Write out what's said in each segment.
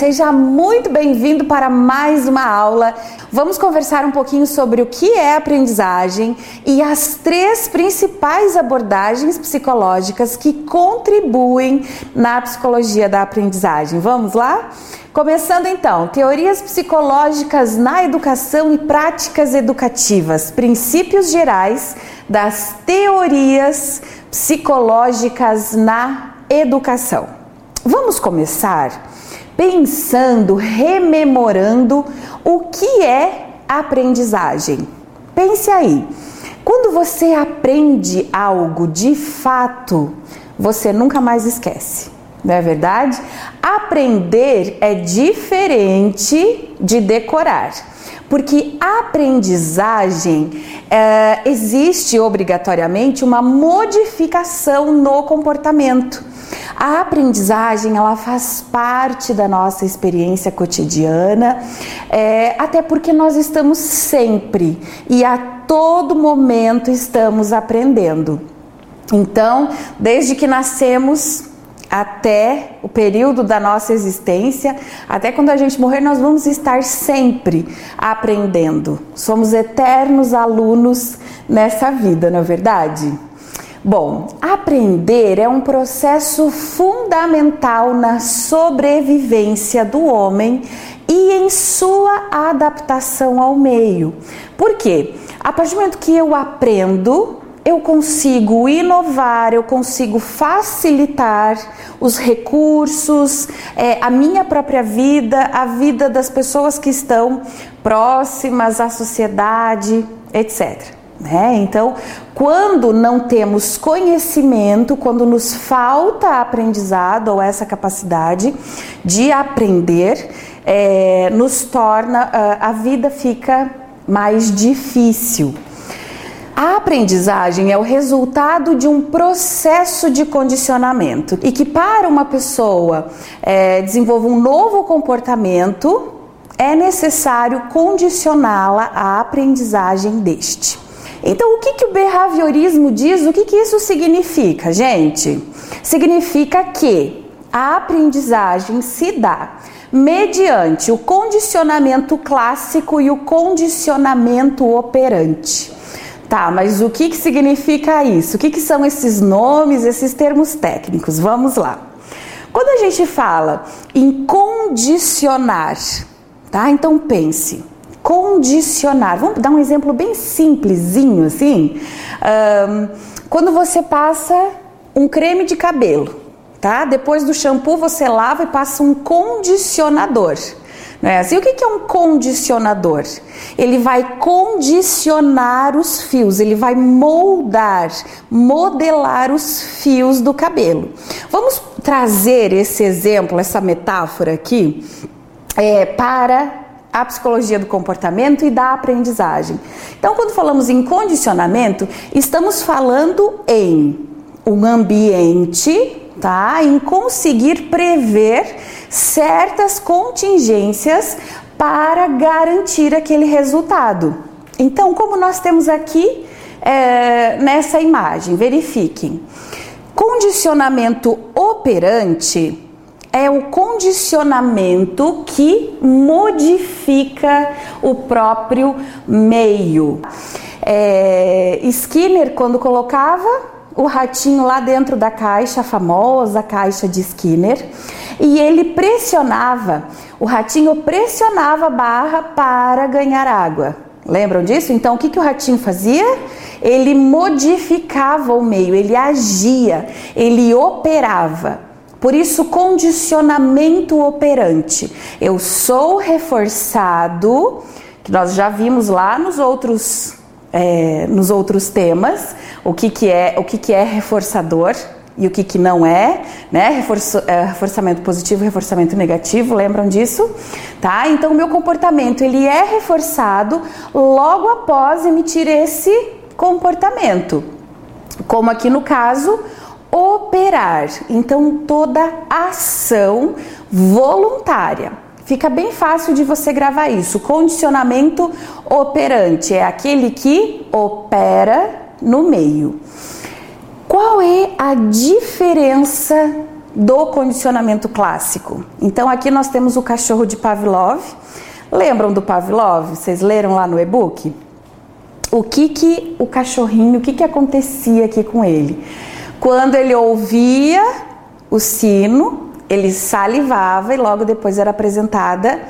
seja muito bem-vindo para mais uma aula. Vamos conversar um pouquinho sobre o que é aprendizagem e as três principais abordagens psicológicas que contribuem na psicologia da aprendizagem. Vamos lá? Começando então, teorias psicológicas na educação e práticas educativas, princípios gerais das teorias psicológicas na educação. Vamos começar pensando, rememorando o que é aprendizagem. Pense aí, quando você aprende algo de fato, você nunca mais esquece. Não é verdade? Aprender é diferente de decorar, porque a aprendizagem existe obrigatoriamente uma modificação no comportamento. A aprendizagem ela faz parte da nossa experiência cotidiana, até porque nós estamos sempre e a todo momento estamos aprendendo. Então, desde que nascemos até o período da nossa existência, até quando a gente morrer, nós vamos estar sempre aprendendo. Somos eternos alunos nessa vida, não é verdade? Bom, aprender é um processo fundamental na sobrevivência do homem e em sua adaptação ao meio. Por quê? A partir do momento que eu aprendo, eu consigo inovar, eu consigo facilitar os recursos, a minha própria vida, a vida das pessoas que estão próximas à sociedade, etc. Então, quando não temos conhecimento, quando nos falta aprendizado ou essa capacidade de aprender, nos torna, a vida fica mais difícil. A aprendizagem é o resultado de um processo de condicionamento e que para uma pessoa desenvolver um novo comportamento é necessário condicioná-la à aprendizagem deste. Então, o que o behaviorismo diz? O que isso significa, gente? Significa que a aprendizagem se dá mediante o condicionamento clássico e o condicionamento operante. Tá, mas o que significa isso? O que são esses nomes, esses termos técnicos? Vamos lá. Quando a gente fala em condicionar, tá? Então pense, condicionar. Vamos dar um exemplo bem simplesinho assim. Quando você passa um creme de cabelo, tá? Depois do shampoo você lava e passa um condicionador. Não é assim? O que é um condicionador? Ele vai condicionar os fios, ele vai moldar, modelar os fios do cabelo. Vamos trazer esse exemplo, essa metáfora aqui, para a psicologia do comportamento e da aprendizagem. Então, quando falamos em condicionamento, estamos falando em um ambiente, tá? Em conseguir prever certas contingências para garantir aquele resultado. Então, como nós temos aqui nessa imagem, verifiquem. Condicionamento operante é o condicionamento que modifica o próprio meio. Skinner, quando colocava o ratinho lá dentro da caixa, a famosa caixa de Skinner, e ele pressionava, o ratinho pressionava a barra para ganhar água. Lembram disso? Então, o que o ratinho fazia? Ele modificava o meio, ele agia, ele operava. Por isso, condicionamento operante. Eu sou reforçado, que nós já vimos lá nos outros temas, o que é reforçador e o que não é, né? Reforçamento positivo, reforçamento negativo, lembram disso? Tá? Então, o meu comportamento ele é reforçado logo após emitir esse comportamento, como aqui no caso, operar. Então, toda ação voluntária. Fica bem fácil de você gravar isso. Condicionamento operante é aquele que opera no meio. Qual é a diferença do condicionamento clássico. Então aqui nós temos o cachorro de Pavlov. Lembram do Pavlov? Vocês leram lá no e-book? O que acontecia aqui com ele? Quando ele ouvia o sino, ele salivava e logo depois era apresentada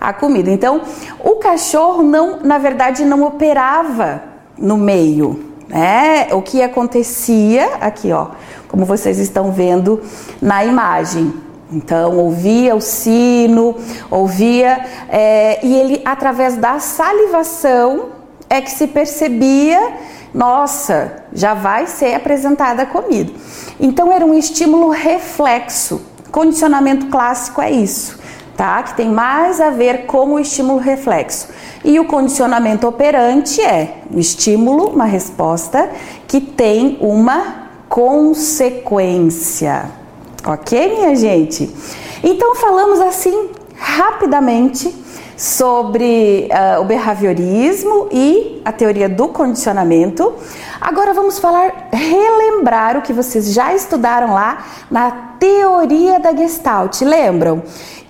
a comida. Então, o cachorro na verdade não operava no meio, né? O que acontecia aqui, ó, como vocês estão vendo na imagem. Então, ouvia o sino, e ele, através da salivação, é que se percebia, nossa, já vai ser apresentada a comida. Então, era um estímulo reflexo. Condicionamento clássico é isso, tá? Que tem mais a ver com o estímulo reflexo. E o condicionamento operante é um estímulo, uma resposta, que tem uma consequência. Ok, minha gente? Então, falamos assim, rapidamente, sobre o behaviorismo e a teoria do condicionamento. Agora vamos relembrar o que vocês já estudaram lá na teoria da Gestalt. Lembram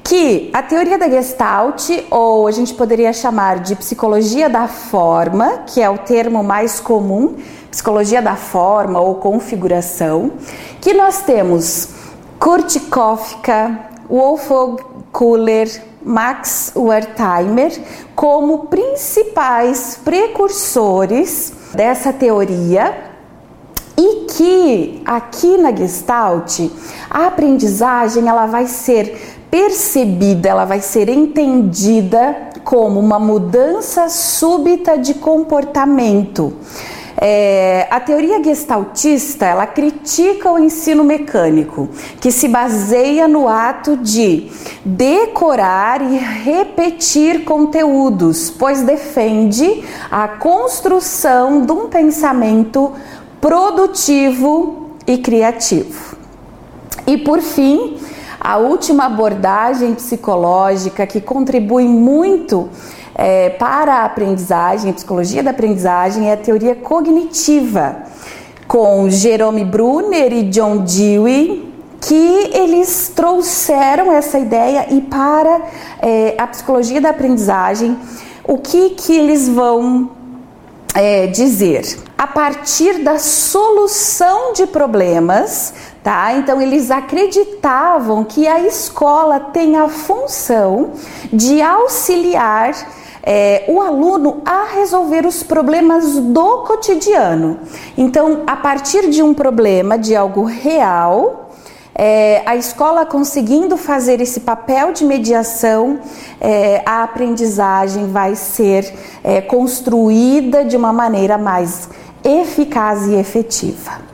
que a teoria da Gestalt, ou a gente poderia chamar de psicologia da forma, que é o termo mais comum, psicologia da forma ou configuração, que nós temos Kurt Köhler, Wolfgang Kühler, Max Wertheimer como principais precursores dessa teoria, e que aqui na Gestalt a aprendizagem ela vai ser percebida, ela vai ser entendida como uma mudança súbita de comportamento. A teoria gestaltista, ela critica o ensino mecânico, que se baseia no ato de decorar e repetir conteúdos, pois defende a construção de um pensamento produtivo e criativo. E por fim, a última abordagem psicológica que contribui muito para a aprendizagem, a psicologia da aprendizagem, é a teoria cognitiva, com Jerome Bruner e John Dewey, que eles trouxeram essa ideia, e para a psicologia da aprendizagem, o que eles vão dizer? A partir da solução de problemas, tá? Então eles acreditavam que a escola tem a função de auxiliar o aluno a resolver os problemas do cotidiano. Então, a partir de um problema, de algo real, a escola conseguindo fazer esse papel de mediação, a aprendizagem vai ser construída de uma maneira mais eficaz e efetiva.